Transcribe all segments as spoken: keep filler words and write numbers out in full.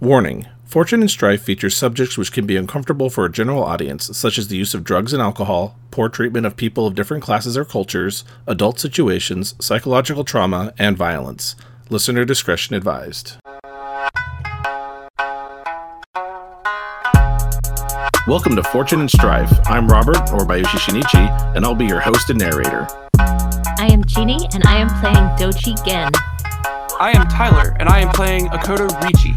Warning. Fortune and Strife features subjects which can be uncomfortable for a general audience, such as the use of drugs and alcohol, poor treatment of people of different classes or cultures, adult situations, psychological trauma, and violence. Listener discretion advised. Welcome to Fortune and Strife. I'm Robert, or Bayushi Shinichi, and I'll be your host and narrator. I am Jeannie, and I am playing Dochi Gen. I am Tyler, and I am playing Akodo Richie.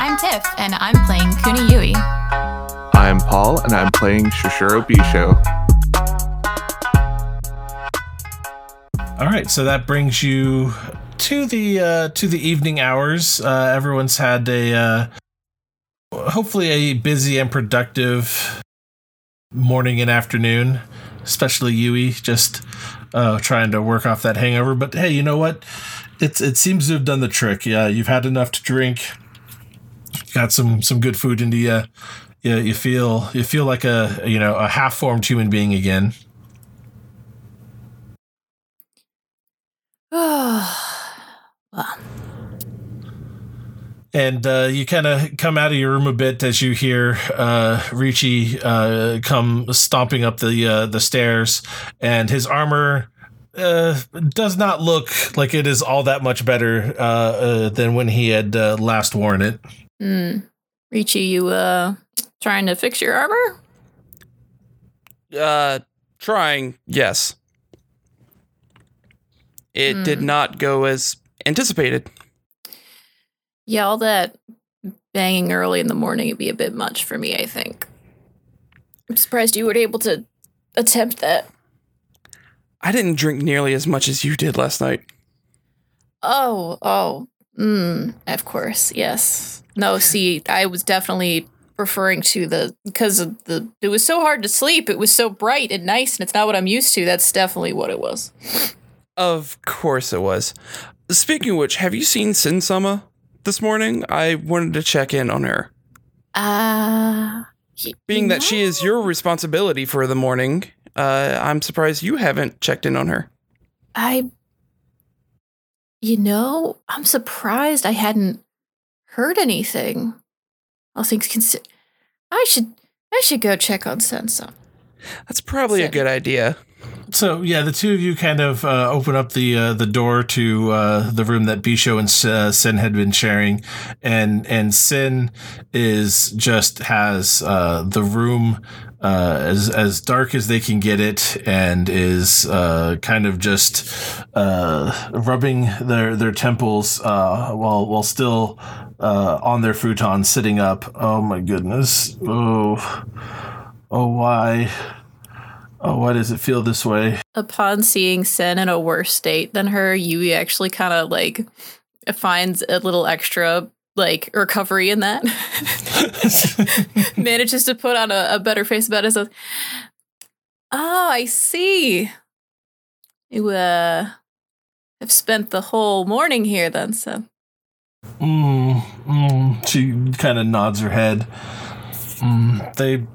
I'm Tiff, and I'm playing Kuni Yui. I am Paul, and I'm playing Shishiro Bisho. All right, so that brings you to the uh, to the evening hours. Uh, everyone's had a uh, hopefully a busy and productive morning and afternoon, especially Yui, just uh, trying to work off that hangover. But hey, you know what? It's it seems to have done the trick. Yeah, you've had enough to drink. Got some some good food into you. You, you feel you feel like a you know a half formed human being again. Well. And uh, you kind of come out of your room a bit as you hear uh, Richie uh, come stomping up the uh, the stairs, and his armor uh, does not look like it is all that much better uh, uh, than when he had uh, last worn it. Hmm. Richie, you, uh, trying to fix your armor? Uh, trying, yes. It mm. did not go as anticipated. Yeah, all that banging early in the morning would be a bit much for me, I think. I'm surprised you were able to attempt that. I didn't drink nearly as much as you did last night. Oh, oh. Mm, of course, yes. No, see, I was definitely referring to the because of the it was so hard to sleep. It was so bright and nice, and it's not what I'm used to. That's definitely what it was. Of course, it was. Speaking of which, have you seen Sen-sama this morning? I wanted to check in on her. Uh being that no. she is your responsibility for the morning, uh, I'm surprised you haven't checked in on her. I. You know, I'm surprised I hadn't heard anything. All things considered, I should I should go check on Senso. That's probably Sen- a good idea. So yeah, the two of you kind of uh, open up the uh, the door to uh, the room that Bisho and uh, Sen had been sharing, and and Sen is just has uh, the room uh, as as dark as they can get it, and is uh, kind of just uh, rubbing their their temples uh, while while still uh, on their futon, sitting up. Oh my goodness! Oh, oh why? Oh, why does it feel this way? Upon seeing Sen in a worse state than her, Yui actually kind of, like, finds a little extra, like, recovery in that. Manages to put on a, a better face about herself. Oh, I see. You, uh, have spent the whole morning here, then, so. Mm, mm, she kind of nods her head. Mm, they...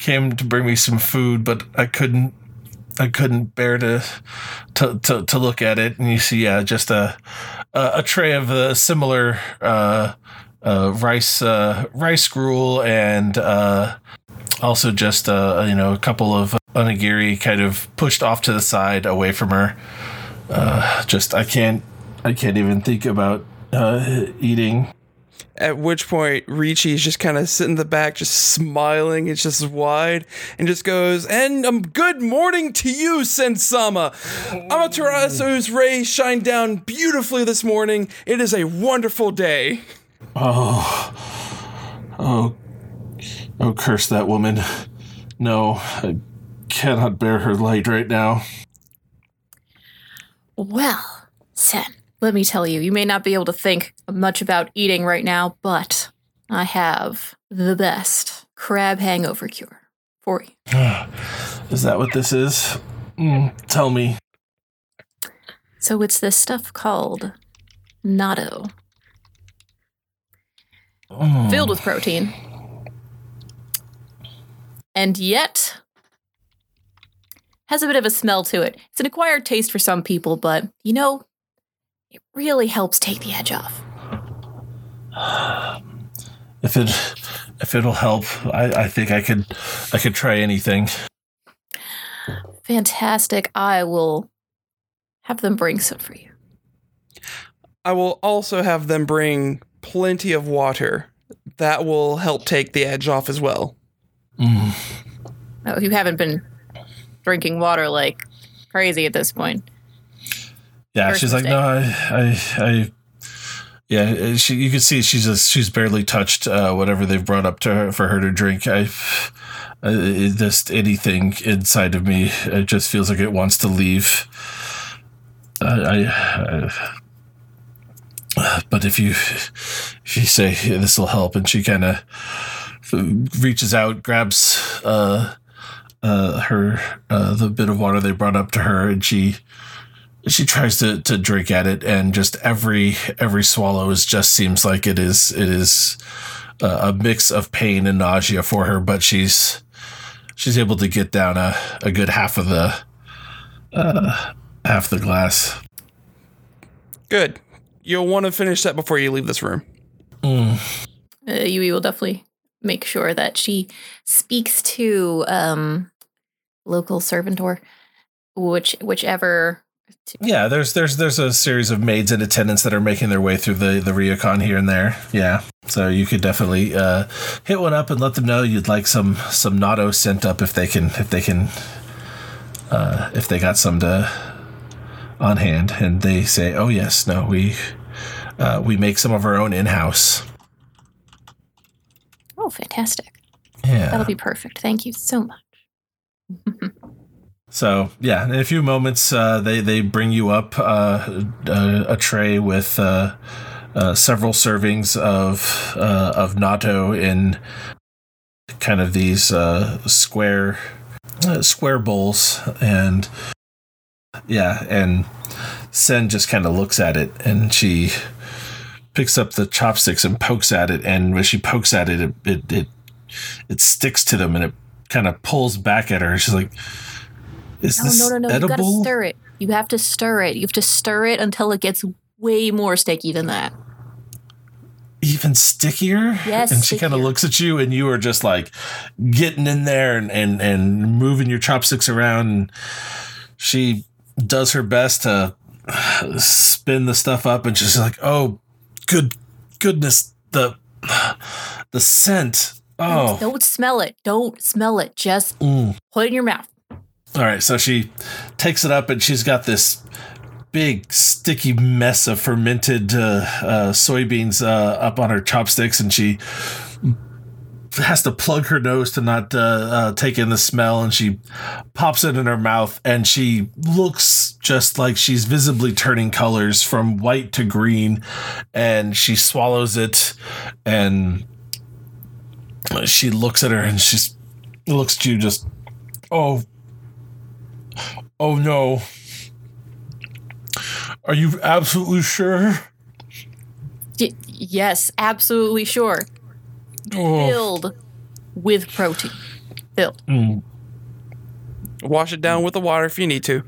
came to bring me some food, but I couldn't I couldn't bear to to to, to look at it. And you see, yeah, just a a, a tray of a similar uh, uh, rice uh, rice gruel, and uh, also just uh, you know a couple of onigiri kind of pushed off to the side, away from her. Uh, just I can't I can't even think about uh, eating. At which point, Richie's just kind of sitting in the back, just smiling. It's just wide, and just goes, "And um, good morning to you, Sen-sama. Amaterasu's rays shine down beautifully this morning. It is a wonderful day." Oh, oh, oh! Curse that woman! No, I cannot bear her light right now. Well, Sen. Let me tell you, you may not be able to think much about eating right now, but I have the best crab hangover cure for you. Is that what this is? Mm, tell me. So it's this stuff called natto. Mm. Filled with protein. And yet... has a bit of a smell to it. It's an acquired taste for some people, but, you know... it really helps take the edge off. if it if it'll help, I, I think I could I could try anything. Fantastic. I will have them bring some for you. I will also have them bring plenty of water. That will help take the edge off as well. Mm. Oh, you haven't been drinking water like crazy at this point. Yeah, First she's mistake. like, no, I, I, I yeah, she, you can see she's just, she's barely touched uh, whatever they've brought up to her for her to drink. I, I just anything inside of me, it just feels like it wants to leave. I, I, I but if you, if you say yeah, this will help, and she kind of reaches out, grabs uh, uh, her uh, the bit of water they brought up to her, and she. She tries to, to drink at it, and just every every swallow is just seems like it is it is a mix of pain and nausea for her. But she's she's able to get down a, a good half of the uh, half the glass. Good. You'll want to finish that before you leave this room. Mm. Uh, Yui will definitely make sure that she speaks to um, local servantor, which whichever. Yeah, there's there's there's a series of maids and attendants that are making their way through the, the Ryokan here and there. Yeah, so you could definitely uh, hit one up and let them know you'd like some some natto sent up if they can if they can uh, if they got some to on hand, and they say, "Oh yes, no, we uh, we make some of our own in house." Oh, fantastic! Yeah, that'll be perfect. Thank you so much. So, yeah, in a few moments, uh, they, they bring you up uh, a, a tray with uh, uh, several servings of uh, of natto in kind of these uh, square uh, square bowls. And, yeah, and Sen just kind of looks at it, and she picks up the chopsticks and pokes at it. And when she pokes at it, it, it, it, it sticks to them, and it kind of pulls back at her. She's like... Is no, this no, no, no, edible? You gotta stir it. You have to stir it. You have to stir it until it gets way more sticky than that. Even stickier? Yes. And she kind of looks at you, and you are just like getting in there and, and, and moving your chopsticks around. And she does her best to spin the stuff up, and she's like, oh, good goodness, the the scent. Oh, don't, don't smell it. Don't smell it. Just mm. put it in your mouth. All right, so she takes it up, and she's got this big, sticky mess of fermented uh, uh, soybeans uh, up on her chopsticks, and she has to plug her nose to not uh, uh, take in the smell, and she pops it in her mouth, and she looks just like she's visibly turning colors from white to green, and she swallows it, and she looks at her, and she looks at you just, oh, oh no. Are you absolutely sure? Y- yes, absolutely sure. Oh. Filled with protein. Filled. Mm. Wash it down with the water if you need to.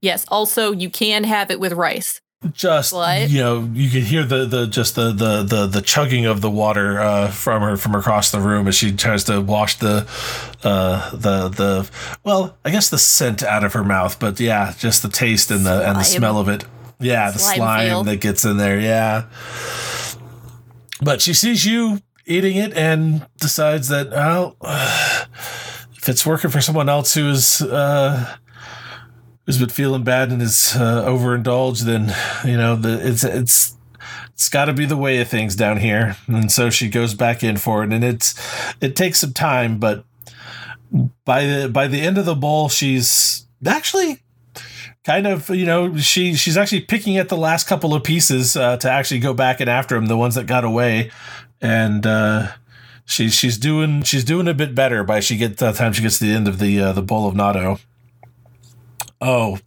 Yes, also you can have it with rice. Just, but, you know, you could hear the, the just the, the, the, the chugging of the water uh, from her from across the room as she tries to wash the uh, the the well, I guess the scent out of her mouth, but yeah, just the taste and the slime. and the smell of it. Yeah, the slime, slime that gets in there. Yeah, but she sees you eating it and decides that, well, uh, if it's working for someone else who is. Uh, who's been feeling bad and is uh, overindulged, then, you know, the, it's it's it's got to be the way of things down here. And so she goes back in for it, and it's it takes some time, but by the by the end of the bowl, she's actually kind of, you know, she she's actually picking at the last couple of pieces uh, to actually go back and after them, the ones that got away, and uh, she she's doing she's doing a bit better by she get the time she gets to the end of the uh, the bowl of natto. Oh,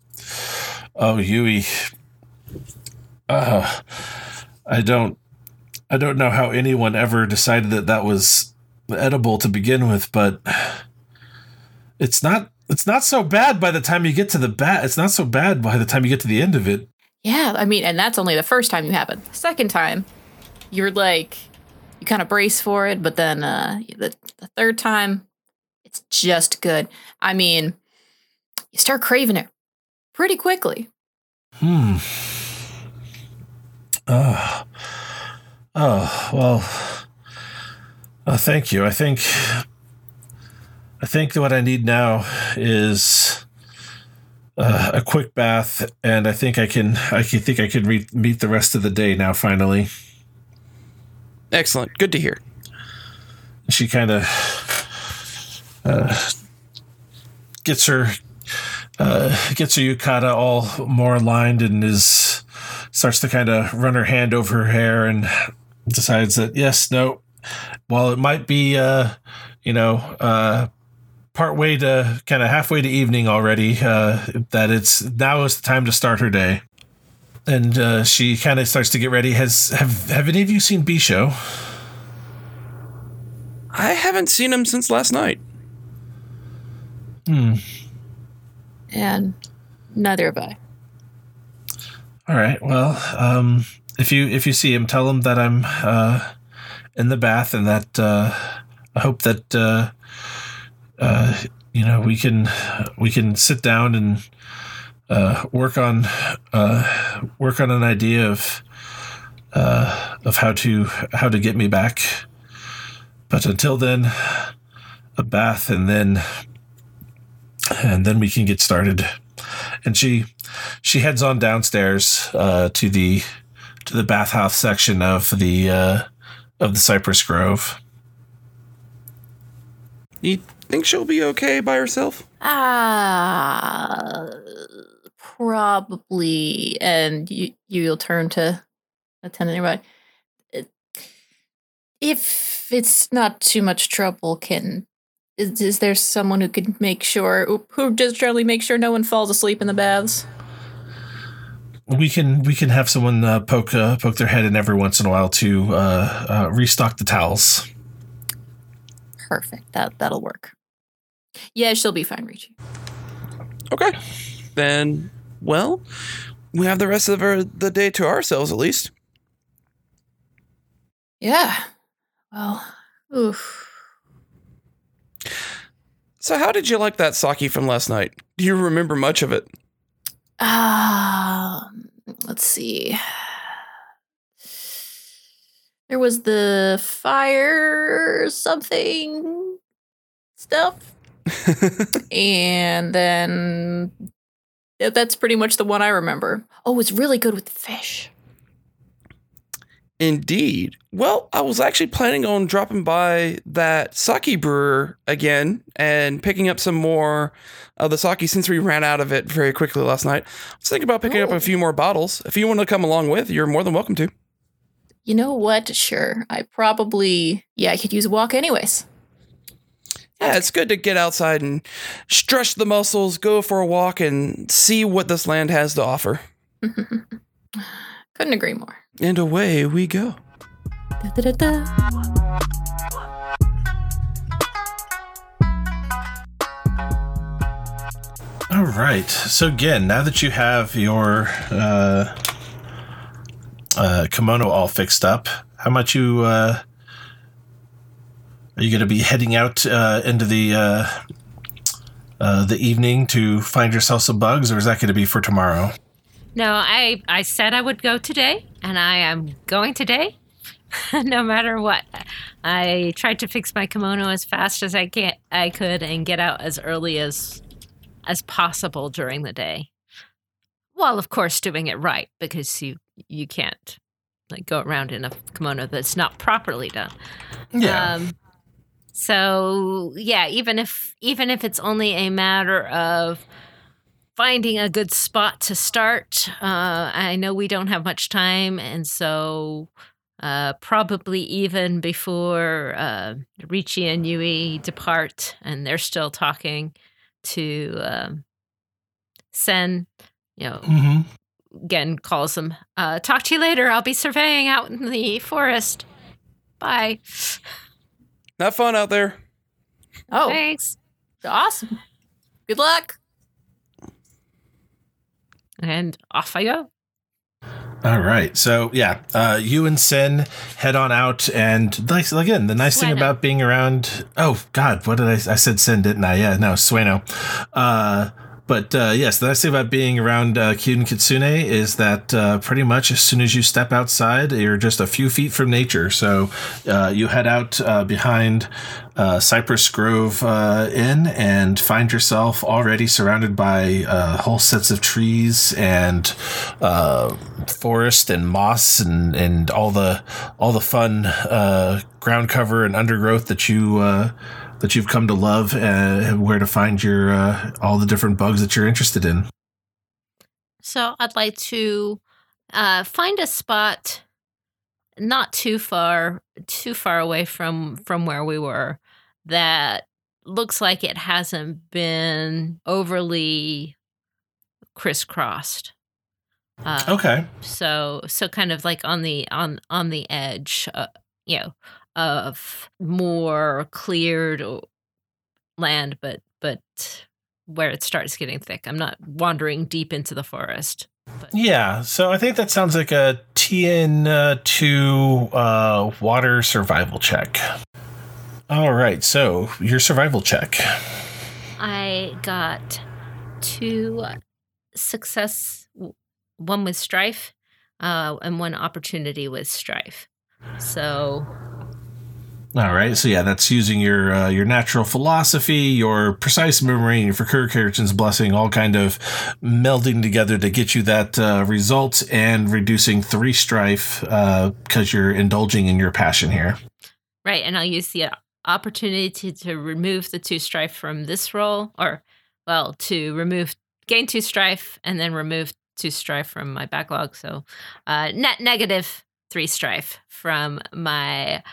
oh, Yui. Uh, I don't, I don't know how anyone ever decided that that was edible to begin with, but it's not, it's not so bad by the time you get to the bat. It's not so bad by the time you get to the end of it. Yeah. I mean, and that's only the first time you have it. The second time you're like, you kind of brace for it, but then uh, the, the third time, it's just good. I mean, you start craving it pretty quickly. Hmm. Oh. Oh, well, uh, thank you. I think... I think that what I need now is uh, a quick bath, and I think I can. I can think I can re- meet the rest of the day now. Finally, excellent. Good to hear. She kind of uh, gets her uh, gets her yukata all more lined, and is starts to kind of run her hand over her hair, and decides that yes, no. While it might be, uh, you know. Uh, partway to kind of halfway to evening already, uh, that it's now is the time to start her day. And uh, she kind of starts to get ready. Has have, have any of you seen Bisho? I haven't seen him since last night. Hmm. And neither have I. All right. Well, um, if you if you see him, tell him that I'm uh, in the bath, and that uh, I hope that. Uh, Uh, you know, we can we can sit down and uh, work on uh, work on an idea of uh, of how to how to get me back. But until then, a bath, and then and then we can get started. And she she heads on downstairs uh, to the to the bathhouse section of the uh, of the Cypress Grove. Eat. Think she'll be okay by herself? Ah, uh, probably. And you, you'll turn to attend anybody. If it's not too much trouble, can is, is there someone who could make sure who just generally make sure no one falls asleep in the baths? We can we can have someone uh, poke uh, poke their head in every once in a while to uh, uh, restock the towels. Perfect. That that'll work. Yeah, she'll be fine, Richie. Okay. Then, well, we have the rest of our, the day to ourselves, at least. Yeah. Well, oof. So how did you like that sake from last night? Do you remember much of it? Um, let's see. There was the fire something stuff. And then that's pretty much the one I remember. Oh, it's really good with the fish. Indeed. Well, I was actually planning on dropping by that sake brewer again and picking up some more of the sake since we ran out of it very quickly last night. I was thinking about picking oh. up a few more bottles. If you want to come along with, you're more than welcome to. You know what? Sure. I probably, yeah, I could use a walk anyways. Yeah, it's good to get outside and stretch the muscles, go for a walk, and see what this land has to offer. Couldn't agree more. And away we go. Da, da, da, da. All right. So again, now that you have your... Uh, Uh, kimono all fixed up. How much you uh, are you going to be heading out uh, into the uh, uh, the evening to find yourself some bugs, or is that going to be for tomorrow? No, I, I said I would go today, and I am going today, no matter what. I tried to fix my kimono as fast as I can I could and get out as early as as possible during the day. Well, of course, doing it right, because you. You can't like go around in a kimono that's not properly done. Yeah. Um, so yeah, even if even if it's only a matter of finding a good spot to start, uh, I know we don't have much time, and so uh, probably even before uh, Richie and Yui depart, and they're still talking to um, Sen, you know. Mm-hmm. Gen calls him, uh, talk to you later. I'll be surveying out in the forest. Bye. Have fun out there. Oh. Thanks. Awesome. Good luck. And off I go. All right. So, yeah, uh, you and Sen head on out. And like, again, the nice Sueno. thing about being around. Oh, God, what did I? I said Sen, didn't I? Yeah, no, Sueno. Uh, but uh, yes, the nice thing about being around uh, Kyuden Kitsune is that uh, pretty much as soon as you step outside, you're just a few feet from nature. So uh, you head out uh, behind uh, Cypress Grove uh, Inn and find yourself already surrounded by uh, whole sets of trees and uh, forest and moss and, and all the all the fun uh, ground cover and undergrowth that you. Uh, that you've come to love and where to find your uh, all the different bugs that you're interested in. So I'd like to uh, find a spot not too far, too far away from, from where we were that looks like it hasn't been overly crisscrossed. Uh, okay. So so kind of like on the on on the edge, uh, you know, of more cleared land, but but where it starts getting thick. I'm not wandering deep into the forest. But. Yeah, so I think that sounds like a T N two uh, water survival check. All right, so your survival check. I got two success, one with strife, uh, and one opportunity with strife. So... All right, so yeah, that's using your uh, your natural philosophy, your precise memory, and your Fakir Keratin's blessing, all kind of melding together to get you that uh, result and reducing three strife because uh, you're indulging in your passion here. Right, and I'll use the opportunity to, to remove the two strife from this roll, or, well, to remove, gain two strife, and then remove two strife from my backlog. So uh, net negative three strife from my...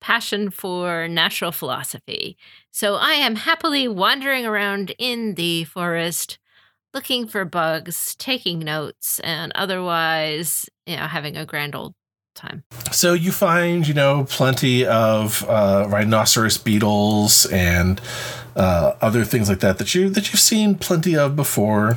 passion for natural philosophy. So I am happily wandering around in the forest, looking for bugs, taking notes, and otherwise, you know, having a grand old time. So you find, you know, plenty of uh, rhinoceros beetles and uh, other things like that that you that you've seen plenty of before.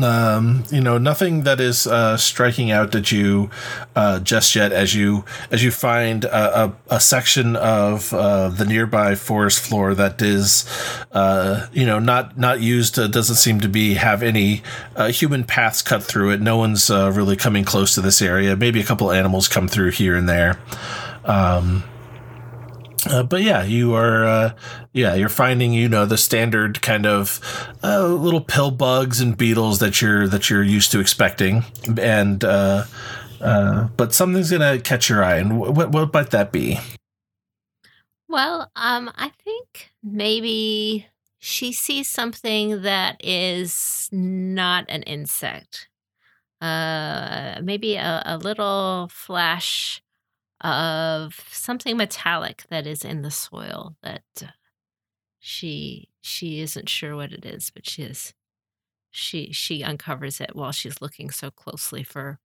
Um, you know, nothing that is uh, striking out at you uh, just yet as you as you find a, a, a section of uh, the nearby forest floor that is, uh, you know, not not used, uh, doesn't seem to be have any uh, human paths cut through it. No one's uh, really coming close to this area. Maybe a couple animals come through here and there. Um Uh, but yeah, you are, uh, yeah, you're finding, you know, the standard kind of uh, little pill bugs and beetles that you're that you're used to expecting, and uh, uh, but something's gonna catch your eye, and what what might that be? Well, um, I think maybe she sees something that is not an insect, uh, maybe a, a little flash. Of something metallic that is in the soil that she she isn't sure what it is, but she is she she uncovers it while she's looking so closely for,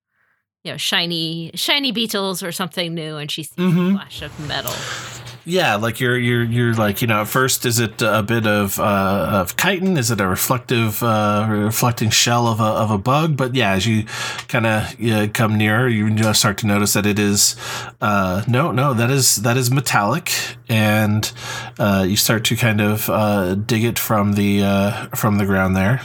you know, shiny shiny beetles or something new, and she sees mm-hmm. a flash of metal. Yeah, like you're you're you're like, you know, at first is it a bit of uh, of chitin? Is it a reflective uh, reflecting shell of a of a bug? But yeah, as you kind of uh, come nearer, you start to notice that it is uh, no no that is that is metallic, and uh, you start to kind of uh, dig it from the uh, from the ground there.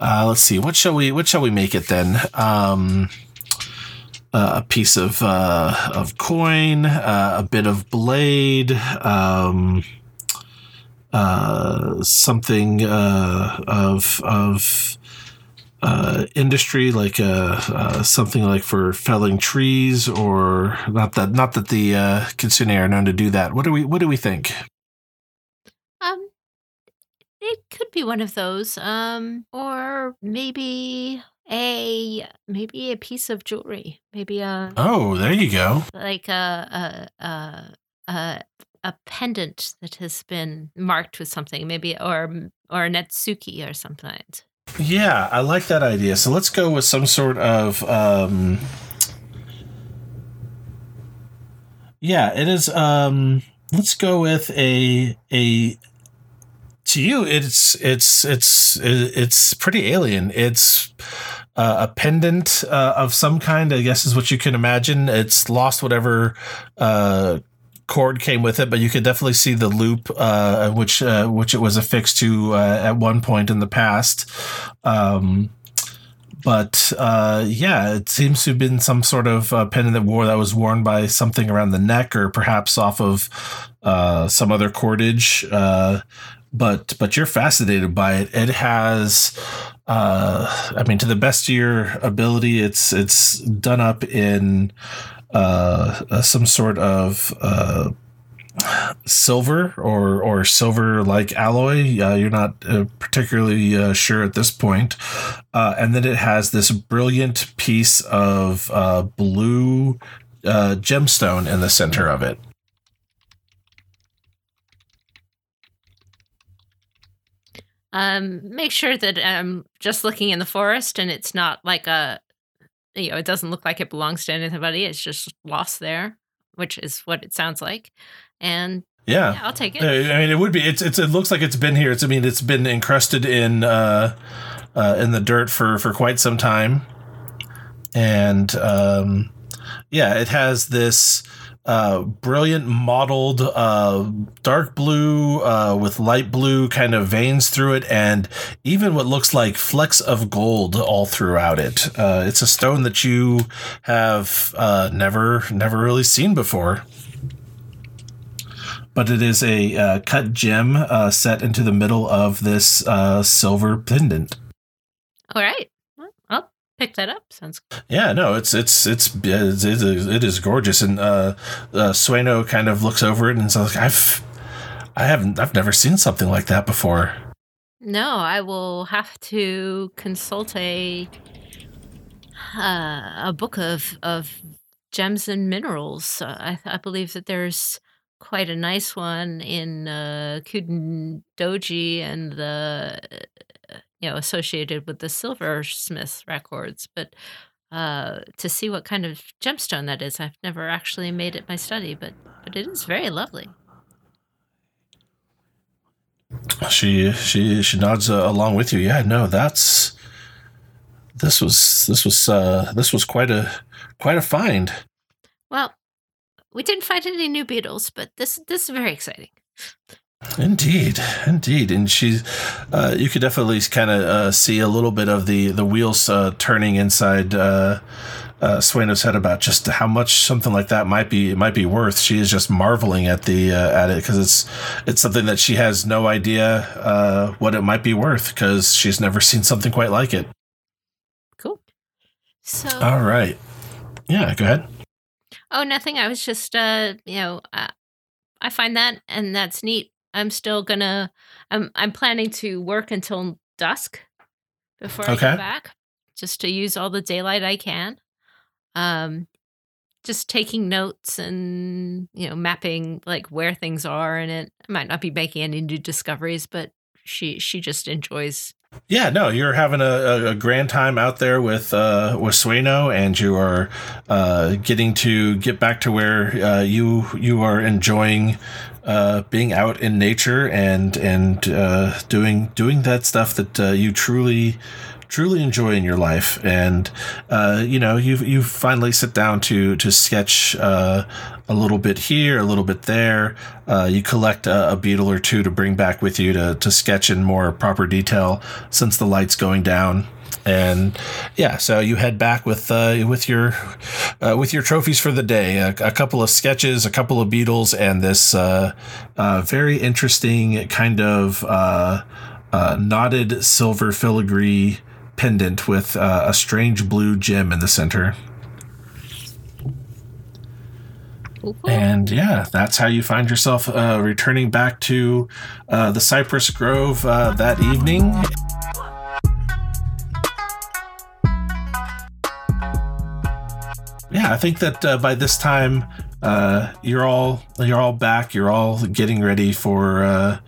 Uh, let's see, what shall we what shall we make it then? Um, Uh, a piece of uh, of coin, uh, a bit of blade, um, uh, something uh, of of uh, industry, like uh, uh, something like for felling trees, or not that not that the uh, Kitsune are known to do that. What do we What do we think? Um, it could be one of those, um, or maybe. A maybe a piece of jewelry, maybe a oh, there you go, like a a a a, a pendant that has been marked with something, maybe or or an etsuki or something. Yeah, I like that idea. So let's go with some sort of um, yeah, it is. Um, let's go with a a. to you, it's it's it's it's pretty alien. It's uh, a pendant uh, of some kind, I guess, is what you can imagine. It's lost whatever uh, cord came with it, but you could definitely see the loop uh, which uh, which it was affixed to uh, at one point in the past. Um, But uh, yeah, it seems to have been some sort of uh, pendant that wore that was worn by something around the neck, or perhaps off of uh, some other cordage. Uh, but but you're fascinated by it. It has, uh, I mean, to the best of your ability, it's it's done up in uh, some sort of uh, silver or or silver like alloy. Uh, you're not uh, particularly uh, sure at this point. Uh, and then it has this brilliant piece of uh, blue uh, gemstone in the center of it. Um, make sure that I'm just looking in the forest, and it's not like a, you know, it doesn't look like it belongs to anybody. It's just lost there, which is what it sounds like. And yeah. yeah, I'll take it. I mean, it would be, it's, it's, it looks like it's been here. It's, I mean, it's been encrusted in, uh, uh, in the dirt for, for quite some time. And, um, yeah, it has this, uh, brilliant mottled, uh, dark blue, uh, with light blue kind of veins through it. And even what looks like flecks of gold all throughout it. Uh, it's a stone that you have, uh, never, never really seen before. But it is a uh, cut gem uh, set into the middle of this uh, silver pendant. All right, well, I'll pick that up. Sounds good. Yeah, no, it's it's it's it is gorgeous, and uh, uh, Sueno kind of looks over it and says, "I've I haven't I've never seen something like that before." No, I will have to consult a uh, a book of of gems and minerals. Uh, I, I believe that there's quite a nice one in uh, Kyuden Doji and the, you know, associated with the silversmith records. But uh, to see what kind of gemstone that is, I've never actually made it my study, but, but it is very lovely. She she she nods uh, along with you. Yeah, no, that's this was this was uh, this was quite a quite a find. Well, we didn't find any new beetles, but this this is very exciting. Indeed, indeed, and she, uh, you could definitely kind of uh, see a little bit of the the wheels uh, turning inside uh, uh, Sueno's head about just how much something like that might be might be worth. She is just marveling at the uh, at it because it's it's something that she has no idea uh, what it might be worth because she's never seen something quite like it. Cool. So. All right. Yeah. Go ahead. Oh, nothing. I was just, uh, you know, uh, I find that, and that's neat. I'm still gonna, I'm, I'm planning to work until dusk before okay. I go back, just to use all the daylight I can. Um, just taking notes and, you know, mapping like where things are in it. I might not be making any new discoveries, but she, she just enjoys. Yeah, no, you're having a, a grand time out there with uh, with Sueno, and you are uh, getting to get back to where uh, you you are enjoying uh, being out in nature and and uh, doing doing that stuff that uh, you truly truly enjoy in your life. And uh, you know, you you finally sit down to to sketch uh, a little bit here, a little bit there. Uh, you collect a, a beetle or two to bring back with you to, to sketch in more proper detail since the light's going down. And yeah, so you head back with uh, with your uh, with your trophies for the day, a, a couple of sketches, a couple of beetles, and this uh, uh, very interesting kind of uh, uh, knotted silver filigree pendant with uh, a strange blue gem in the center. And yeah, that's how you find yourself uh, returning back to uh, the Cypress Grove uh, that evening. Yeah, I think that uh, by this time uh, you're all you're all back. You're all getting ready for uh,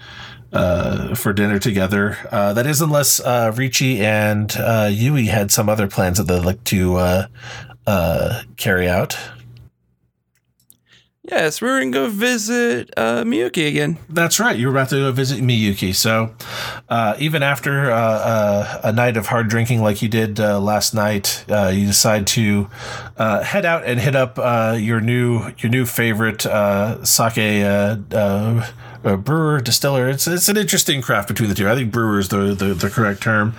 uh, for dinner together. Uh, that is, unless uh, Richie and uh, Yui had some other plans that they'd like to uh, uh, carry out. Yes, we were going to go visit uh, Miyuki again. That's right. You were about to go visit Miyuki. So uh, even after uh, uh, a night of hard drinking like you did uh, last night, uh, you decide to uh, head out and hit up uh, your new your new favorite uh, sake uh, uh, uh, brewer, distiller. It's it's an interesting craft between the two. I think brewer is the, the, the correct term.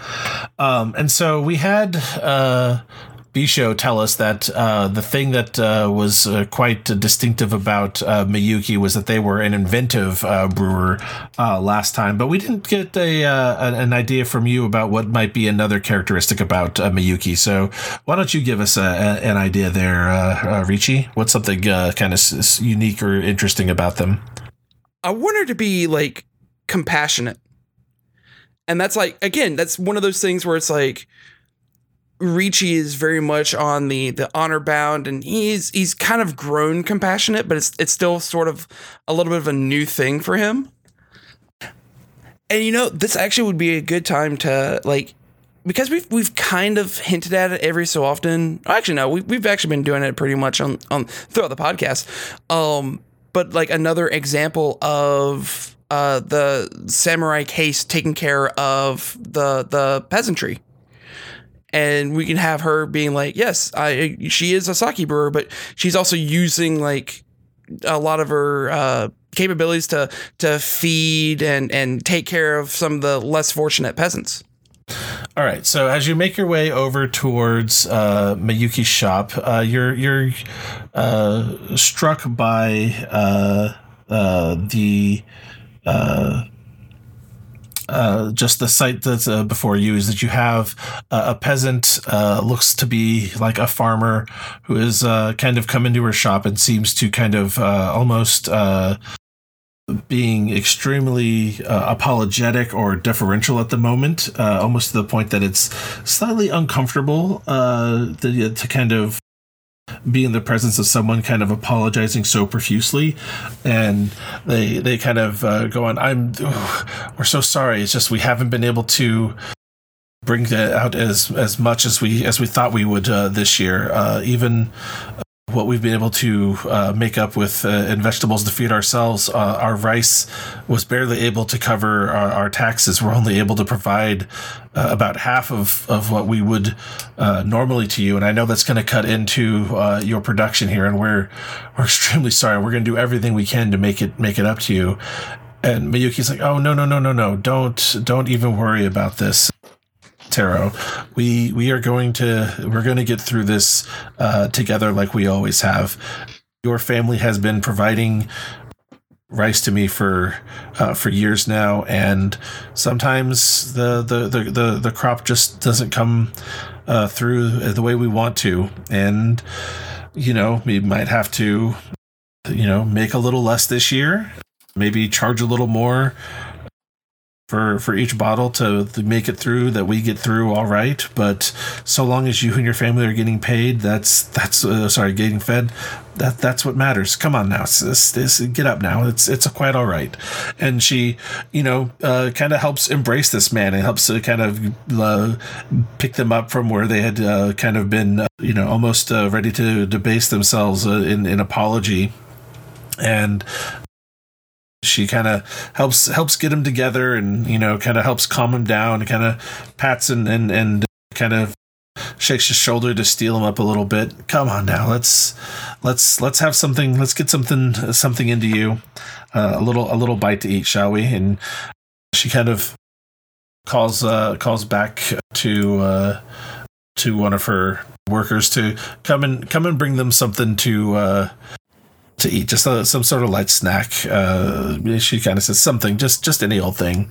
Um, and so we had... Uh, Bisho tell us that uh, the thing that uh, was uh, quite distinctive about uh, Miyuki was that they were an inventive uh, brewer uh, last time, but we didn't get a uh, an idea from you about what might be another characteristic about uh, Miyuki. So why don't you give us a, a, an idea there, uh, uh, Richie? What's something uh, kind of s- unique or interesting about them? I want her to be like compassionate, and that's like again, that's one of those things where it's like. Richie is very much on the, the honor bound, and he's he's kind of grown compassionate, but it's it's still sort of a little bit of a new thing for him. And you know, this actually would be a good time to like, because we've we've kind of hinted at it every so often. Actually, no, we we've actually been doing it pretty much on, on throughout the podcast. Um, but like another example of uh the samurai case taking care of the the peasantry. And we can have her being like, yes, I, she is a sake brewer, but she's also using like a lot of her uh, capabilities to to feed and, and take care of some of the less fortunate peasants. All right. So as you make your way over towards uh, Miyuki's shop, uh, you're you're uh, struck by uh, uh, the. Uh, Uh, just the sight that's uh, before you is that you have uh, a peasant uh, looks to be like a farmer who is uh, kind of come into her shop and seems to kind of uh, almost uh, being extremely uh, apologetic or deferential at the moment, uh, almost to the point that it's slightly uncomfortable uh, to, to kind of be in the presence of someone kind of apologizing so profusely, and they they kind of uh, go on. I'm oh, we're so sorry. It's just we haven't been able to bring that out as as much as we as we thought we would uh, this year. Uh, even what we've been able to uh, make up with uh, in vegetables to feed ourselves, uh, our rice was barely able to cover our, our taxes. We're only able to provide uh, about half of, of what we would uh, normally to you. And I know that's going to cut into uh, your production here. And we're, we're extremely sorry. We're going to do everything we can to make it, make it up to you. And Miyuki's like, oh no, no, no, no, no. Don't, don't even worry about this. Taro, we we are going to we're going to get through this uh, together like we always have. Your family has been providing rice to me for uh, for years now, and sometimes the the the the, the crop just doesn't come uh, through the way we want to, and you know we might have to you know make a little less this year, maybe charge a little more. For, for each bottle to make it through that we get through all right, but so long as you and your family are getting paid, that's that's uh, sorry getting fed, that that's what matters. Come on now, this, this, get up now. It's it's quite all right. And she, you know, uh, kind of helps embrace this man and helps to kind of uh, pick them up from where they had uh, kind of been, uh, you know, almost uh, ready to debase themselves uh, in in apology, and. She kind of helps helps get them together, and you know, kind of helps calm him down, and kind of pats and and and kind of shakes his shoulder to steel him up a little bit. Come on now, let's let's let's have something. Let's get something something into you, uh, a little a little bite to eat, shall we? And she kind of calls uh, calls back to uh, to one of her workers to come and come and bring them something to. Uh, to eat just uh, some sort of light snack. Uh, she kind of says something, just, just any old thing.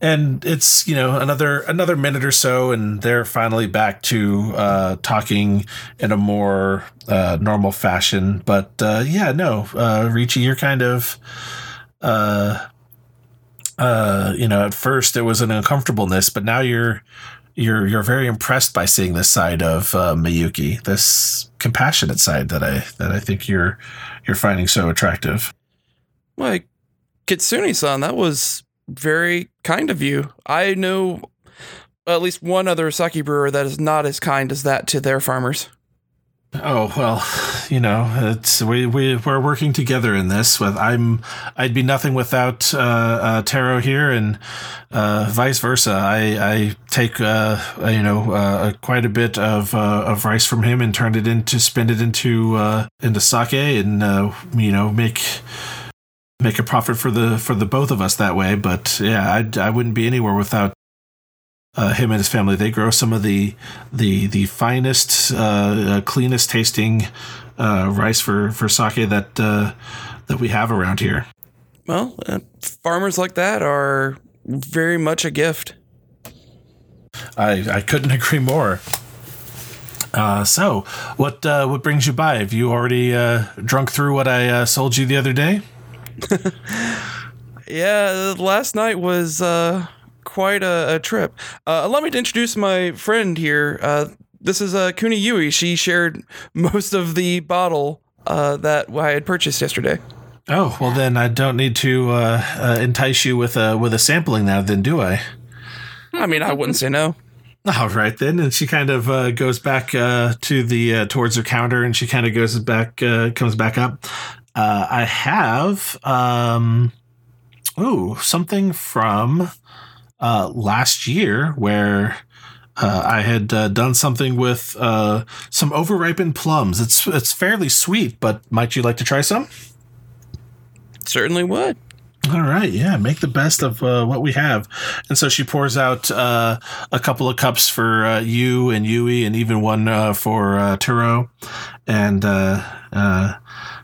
And it's, you know, another, another minute or so. And they're finally back to, uh, talking in a more, uh, normal fashion, but, uh, yeah, no, uh, Richie, you're kind of, uh, uh, you know, at first there was an uncomfortableness, but now you're, you're, you're very impressed by seeing this side of, uh, Miyuki, this compassionate side that I, that I think you're, you're finding so attractive. Well, Kitsune-san, that was very kind of you. I know at least one other sake brewer that is not as kind as that to their farmers. Oh, well, you know, it's we we we're working together in this. With I'm I'd be nothing without uh, uh, Taro here, and uh, vice versa. I I take uh, you know uh, quite a bit of uh, of rice from him and turn it into spin it into uh, into sake, and uh, you know make. make a profit for the for the both of us that way. But yeah, I'd, I wouldn't be anywhere without uh, him and his family. They grow some of the the the finest, uh, uh, cleanest tasting uh, rice for for sake that uh, that we have around here. Well, uh, farmers like that are very much a gift. I I couldn't agree more. Uh, so, what uh, what brings you by? Have you already uh, drunk through what I uh, sold you the other day? Yeah, last night was uh, quite a, a trip. Uh, allow me to introduce my friend here. Uh, this is uh, Kuni Yui. She shared most of the bottle uh, that I had purchased yesterday. Oh, well then I don't need to uh, uh, entice you with a, with a sampling now then, do I? I mean, I wouldn't say no. All right then, and she kind of uh, goes back uh, to the uh, towards her counter, and she kind of goes back, uh, comes back up. Uh, I have um, ooh, something from uh, last year where uh, I had uh, done something with uh, some overripened plums. It's it's fairly sweet, but might you like to try some? Certainly would. All right, yeah, make the best of uh, what we have. And so she pours out uh, a couple of cups for uh, you and Yui, and even one uh, for uh, Turo. And uh, uh,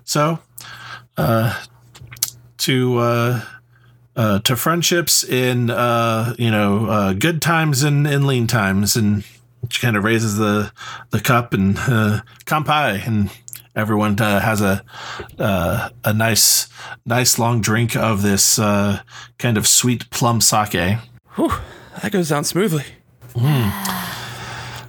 so... Uh, to uh, uh, to friendships in uh, you know uh, good times and, and lean times, and she kind of raises the the cup and uh, kanpai, and everyone uh, has a uh, a nice nice long drink of this uh, kind of sweet plum sake. Whew, that goes down smoothly. Mm.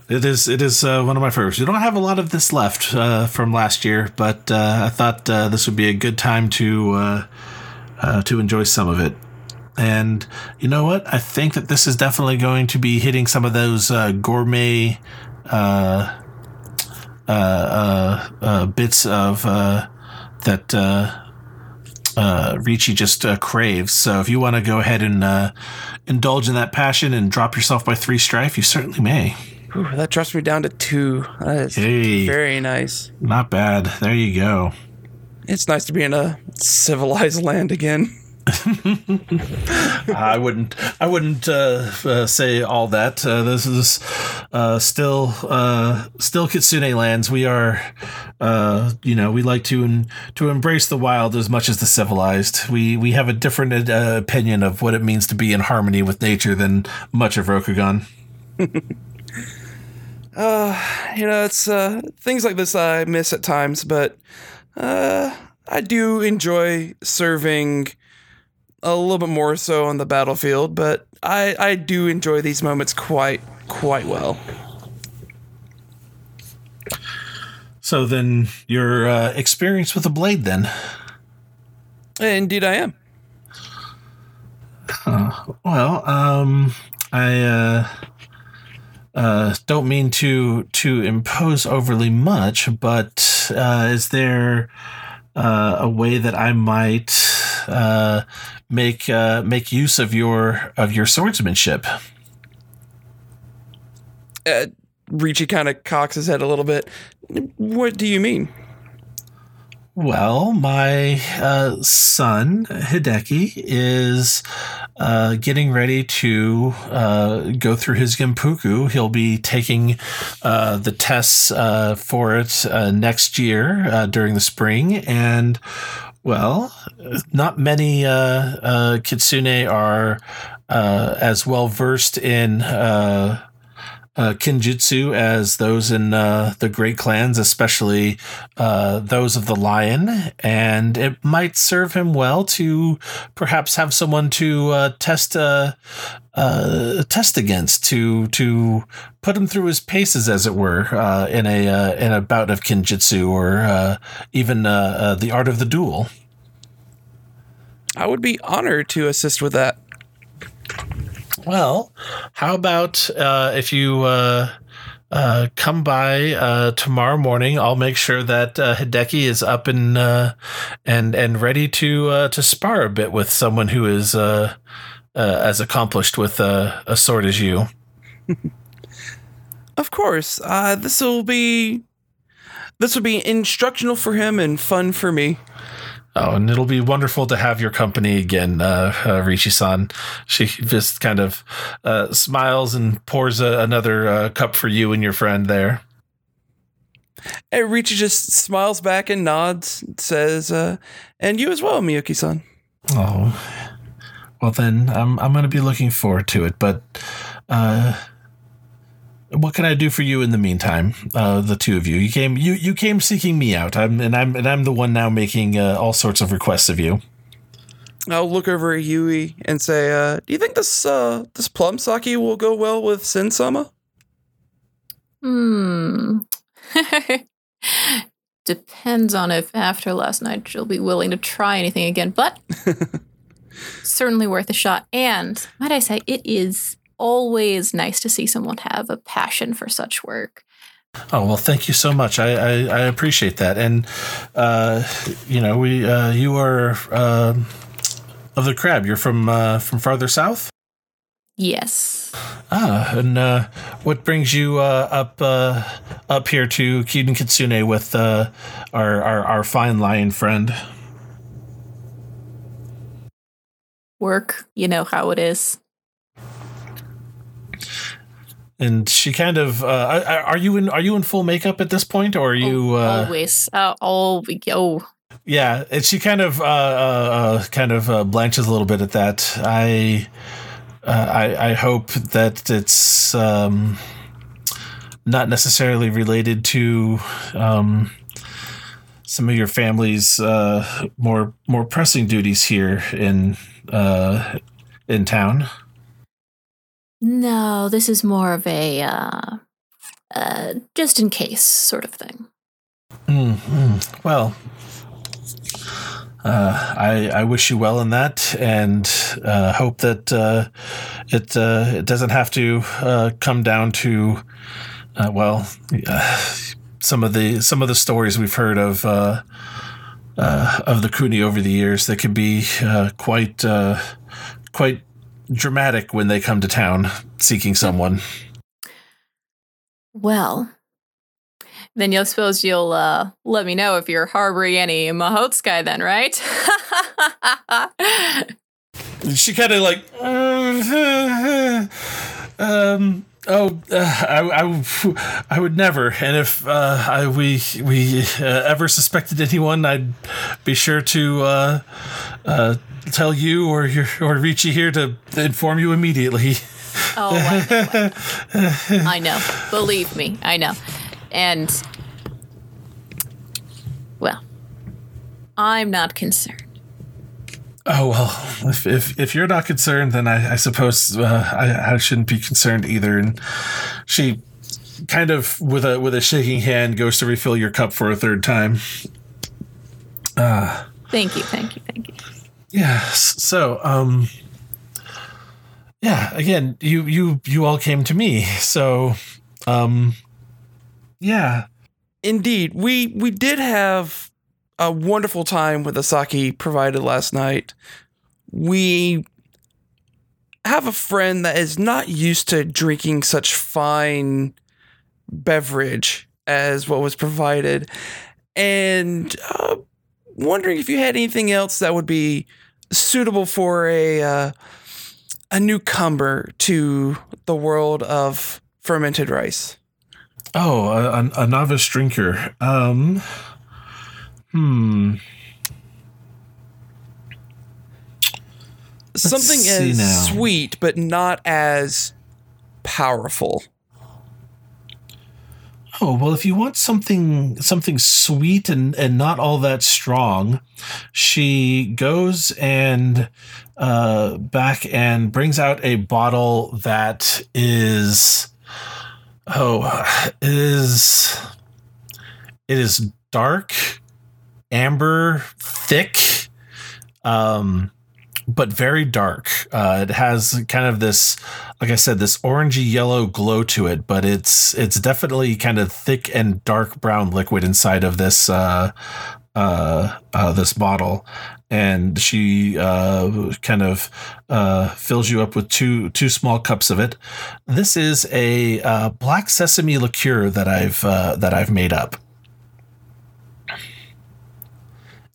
It is it is uh, one of my favorites. We don't have a lot of this left uh, from last year, but uh, I thought uh, this would be a good time to uh, uh, to enjoy some of it. And you know what? I think that this is definitely going to be hitting some of those uh, gourmet uh, uh, uh, uh, bits of uh, that uh, uh, Richie just uh, craves. So if you want to go ahead and uh, indulge in that passion and drop yourself by three strife, you certainly may. Ooh, that drops me down to two. That is hey, very nice. Not bad. There you go. It's nice to be in a civilized land again. I wouldn't. I wouldn't uh, uh, say all that. Uh, this is uh, still uh, still Kitsune lands. We are, uh, you know, we like to in, to embrace the wild as much as the civilized. We we have a different uh, opinion of what it means to be in harmony with nature than much of Rokugan. Uh, you know, it's uh, things like this I miss at times, but uh, I do enjoy serving a little bit more so on the battlefield, but I, I do enjoy these moments quite, quite well. So then your uh, experience with a blade then? Indeed I am. Uh, well, um, I... Uh... Uh, don't mean to to impose overly much, but uh, is there uh, a way that I might uh, make uh, make use of your of your swordsmanship? Uh, Richie kind of cocks his head a little bit. What do you mean? Well, my uh, son, Hideki, is uh, getting ready to uh, go through his Gimpuku. He'll be taking uh, the tests uh, for it uh, next year uh, during the spring. And, well, not many uh, uh, Kitsune are uh, as well versed in uh Uh, kinjutsu as those in uh, the great clans, especially uh, those of the lion, and it might serve him well to perhaps have someone to uh, test uh, uh, test against, to to put him through his paces, as it were, uh, in a uh, in a bout of kinjutsu, or uh, even uh, uh, the art of the duel. I would be honored to assist with that. Well, how about uh, if you uh, uh, come by uh, tomorrow morning. I'll make sure that uh, Hideki is up and uh, and and ready to uh, to spar a bit with someone who is uh, uh, as accomplished with uh, a sword as you. Of course, uh, this will be this will be instructional for him and fun for me. Oh, and it'll be wonderful to have your company again, uh, uh, Richie-san. She just kind of uh, smiles and pours a, another uh, cup for you and your friend there. And Richie just smiles back and nods and says, uh, and you as well, Miyuki-san. Oh, well then, I'm, I'm going to be looking forward to it, but uh, what can I do for you in the meantime? Uh, the two of you, you came, you, you came seeking me out. I'm and I'm and I'm the one now making uh, all sorts of requests of you. I'll look over at Yui and say, uh, "Do you think this uh, this plum sake will go well with Sen-sama?" Hmm. Depends on if after last night she'll be willing to try anything again, but certainly worth a shot. And might I say, it is always nice to see someone have a passion for such work. Oh, well, thank you so much. I, I, I appreciate that. And, uh, you know, we, uh, you are, uh, of the crab. You're from, uh, from farther south. Yes. Ah, and, uh, what brings you, uh, up, uh, up here to Kyuden Kitsune with, uh, our, our, our fine lion friend? Work. You know how it is. And she kind of uh, are you in are you in full makeup at this point, or are you uh, always uh, all we go? Yeah, and she kind of uh, uh, kind of uh, blanches a little bit at that. I uh, I, I hope that it's um, not necessarily related to um, some of your family's uh, more more pressing duties here in uh, in town. No, this is more of a uh, uh, just in case sort of thing. Mm-hmm. Well, uh, I I wish you well in that, and uh, hope that uh, it uh, it doesn't have to uh, come down to uh, well uh, some of the some of the stories we've heard of uh, uh, of the Kuni over the years that could be uh, quite uh, quite. dramatic when they come to town seeking someone. Well, then you'll suppose you'll uh, let me know if you're harboring any Mahotsukai then, right? She kind of like, uh, um, oh, uh, I, I, I would never. And if uh, I, we we uh, ever suspected anyone, I'd be sure to. Uh, uh, Tell you or your or Richie here to inform you immediately. Oh, I know, I know. I know. Believe me, I know. And well, I'm not concerned. Oh well, if if, if you're not concerned, then I, I suppose uh, I I shouldn't be concerned either. And she kind of with a with a shaking hand goes to refill your cup for a third time. Ah. Uh, thank you, thank you, thank you. Yeah. So, um, yeah, again, you, you, you all came to me. So, um, yeah, indeed. We, we did have a wonderful time with the sake provided last night. We have a friend that is not used to drinking such fine beverage as what was provided. And, uh, wondering if you had anything else that would be suitable for a uh, a newcomer to the world of fermented rice. Oh, a, a novice drinker. Um, hmm. Let's Something as now. sweet, but not as powerful. Oh, well, if you want something something sweet and, and not all that strong, she goes and uh, back and brings out a bottle that is, oh, it is, it is dark, amber, thick, um, but very dark. Uh, it has kind of this, like I said, this orangey yellow glow to it, but it's it's definitely kind of thick and dark brown liquid inside of this uh, uh, uh, this bottle. And she uh, kind of uh, fills you up with two two small cups of it. This is a uh, black sesame liqueur that I've uh, that I've made up.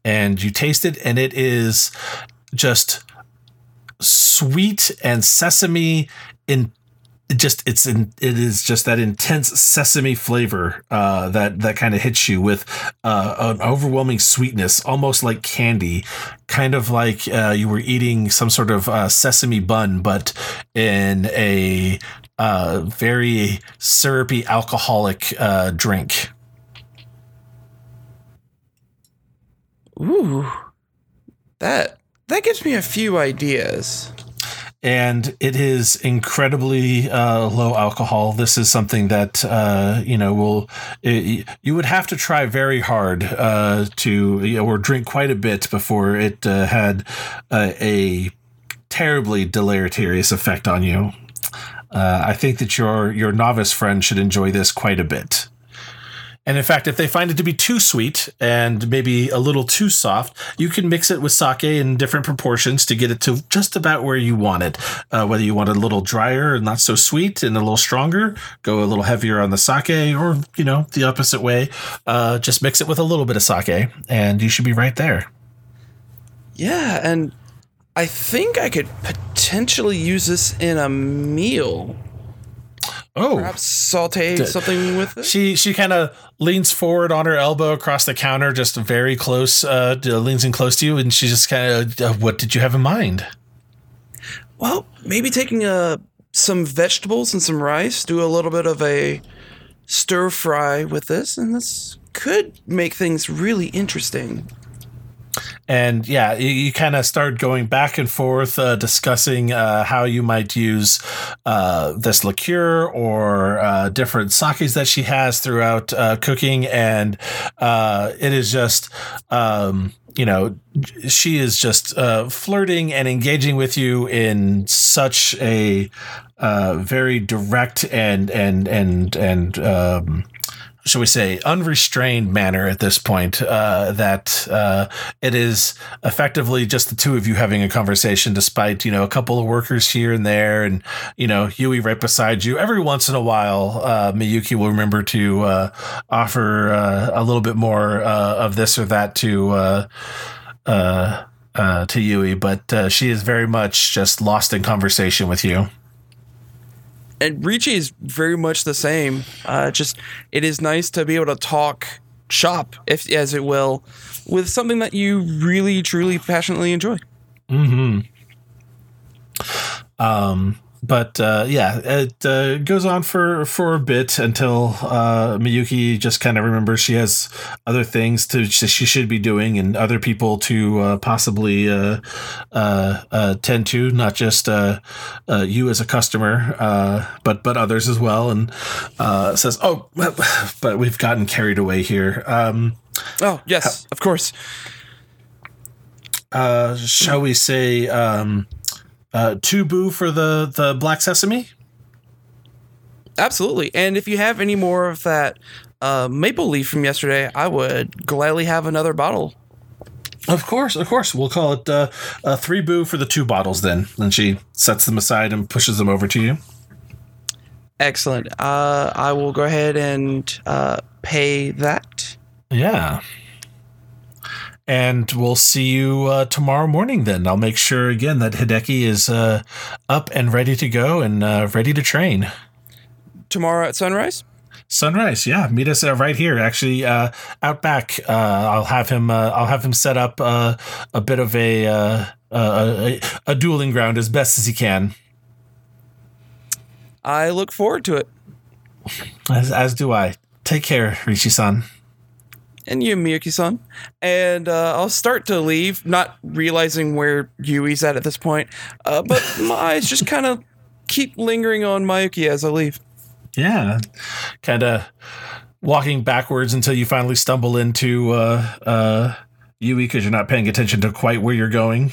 And you taste it, and it is just sweet and sesame in just it's in it is just that intense sesame flavor uh, that that kind of hits you with uh, an overwhelming sweetness, almost like candy, kind of like uh, you were eating some sort of uh, sesame bun, but in a uh, very syrupy alcoholic uh, drink. Ooh, that that gives me a few ideas. And it is incredibly uh, low alcohol. This is something that, uh, you know, will it, you would have to try very hard uh, to you know, or drink quite a bit before it uh, had uh, a terribly deleterious effect on you. Uh, I think that your your novice friend should enjoy this quite a bit. And in fact, if they find it to be too sweet and maybe a little too soft, you can mix it with sake in different proportions to get it to just about where you want it. Uh, whether you want it a little drier and not so sweet and a little stronger, go a little heavier on the sake, or, you know, the opposite way. Uh, just mix it with a little bit of sake and you should be right there. Yeah, and I think I could potentially use this in a meal. Oh, perhaps saute something with it. She she kind of leans forward on her elbow across the counter, just very close, uh, leans in close to you, and she just kind of, uh, what did you have in mind? Well, maybe taking uh, some vegetables and some rice, do a little bit of a stir fry with this, and this could make things really interesting. And yeah, you, you kind of start going back and forth, uh, discussing uh, how you might use uh, this liqueur or uh, different sakes that she has throughout uh, cooking. And uh, it is just, um, you know, she is just uh, flirting and engaging with you in such a uh, very direct and, and, and, and, um, shall we say, unrestrained manner at this point, uh, that uh, it is effectively just the two of you having a conversation, despite, you know, a couple of workers here and there and, you know, Yui right beside you. Every once in a while, uh, Miyuki will remember to uh, offer uh, a little bit more uh, of this or that to uh, uh, uh, to Yui, but uh, she is very much just lost in conversation with you. And Richie is very much the same. Uh, just it is nice to be able to talk shop, if as it will, with something that you really, truly, passionately enjoy. Hmm. Um. But uh, yeah, it uh, goes on for, for a bit until uh, Miyuki just kind of remembers she has other things to she should be doing and other people to uh, possibly uh, uh, uh, tend to, not just uh, uh, you as a customer, uh, but but others as well. And uh, says, "Oh, but we've gotten carried away here." Um, oh yes, how, of course. Uh, shall we say? Um, Uh, two boo for the, the black sesame? Absolutely. And if you have any more of that uh, maple leaf from yesterday, I would gladly have another bottle. Of course, of course. We'll call it uh, uh, three boo for the two bottles then. And she sets them aside and pushes them over to you. Excellent. Uh, I will go ahead and uh, pay that. Yeah. And we'll see you uh, tomorrow morning then. I'll make sure again that Hideki is uh, up and ready to go and uh, ready to train. Tomorrow at sunrise? Sunrise, yeah. Meet us uh, right here, actually, uh, out back. Uh, I'll have him. Uh, I'll have him set up uh, a bit of a, uh, a, a a dueling ground as best as he can. I look forward to it. As, as do I. Take care, Richie-san. And you, Miyuki-san. And uh, I'll start to leave, not realizing where Yui's at at this point. Uh, but my eyes just kind of keep lingering on Miyuki as I leave. Yeah. Kind of walking backwards until you finally stumble into uh, uh, Yui because you're not paying attention to quite where you're going.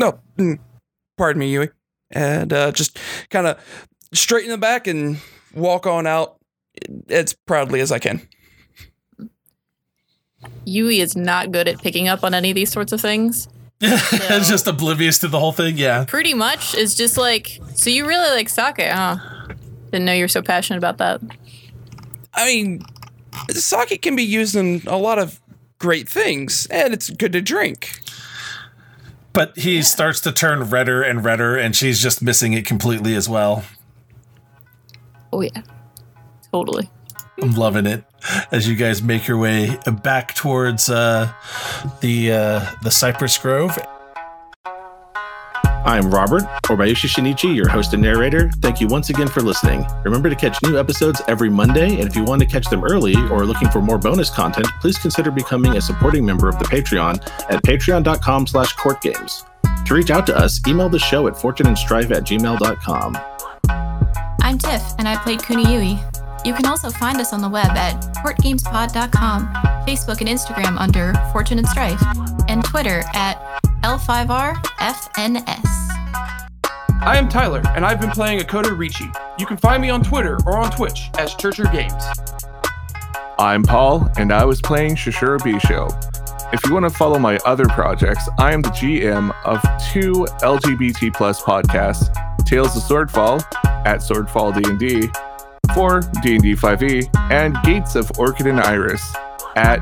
No, pardon me, Yui. And uh, just kind of straighten the back and walk on out as proudly as I can. Yui is not good at picking up on any of these sorts of things. So it's just oblivious to the whole thing, yeah. Pretty much. It's just like, so you really like sake, huh? Didn't know you were so passionate about that. I mean, sake can be used in a lot of great things, and it's good to drink. But he yeah. starts to turn redder and redder, and she's just missing it completely as well. Oh, yeah. Totally. I'm loving it as you guys make your way back towards uh, the uh, the Cypress Grove. I'm Robert, or Bayushi Shinichi, your host and narrator. Thank you once again for listening. Remember to catch new episodes every Monday, and if you want to catch them early or are looking for more bonus content, please consider becoming a supporting member of the Patreon at patreon.com slash courtgames. To reach out to us, email the show at fortuneandstrife at gmail.com. I'm Tiff, and I play Kuni Yui. You can also find us on the web at court games pod dot com, Facebook and Instagram under Fortune and Strife, and Twitter at L five R F N S. I am Tyler, and I've been playing Akodo Richie. You can find me on Twitter or on Twitch as Churcher Games. I'm Paul, and I was playing Shishiro Bisho. If you want to follow my other projects, I am the G M of two L G B T plus podcasts, Tales of Swordfall, at Swordfall D and D, for D and D five E, and Gates of Orchid and Iris at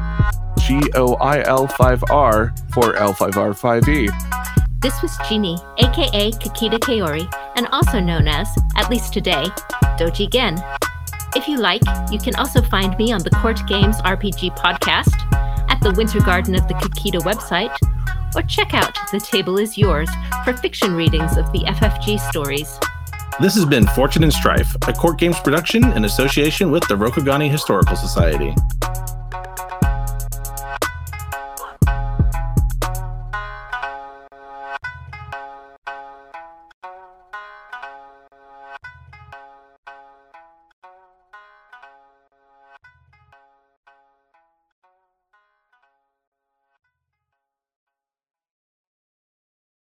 G O I L five R for L five R five E. This was Jeannie, aka Kikita Kaori, and also known as, at least today, Doji Gen. If you like, you can also find me on the Court Games R P G podcast, at the Winter Garden of the Kikita website, or check out The Table is Yours for fiction readings of the F F G stories. This has been Fortune and Strife, a Court Games production in association with the Rokugani Historical Society.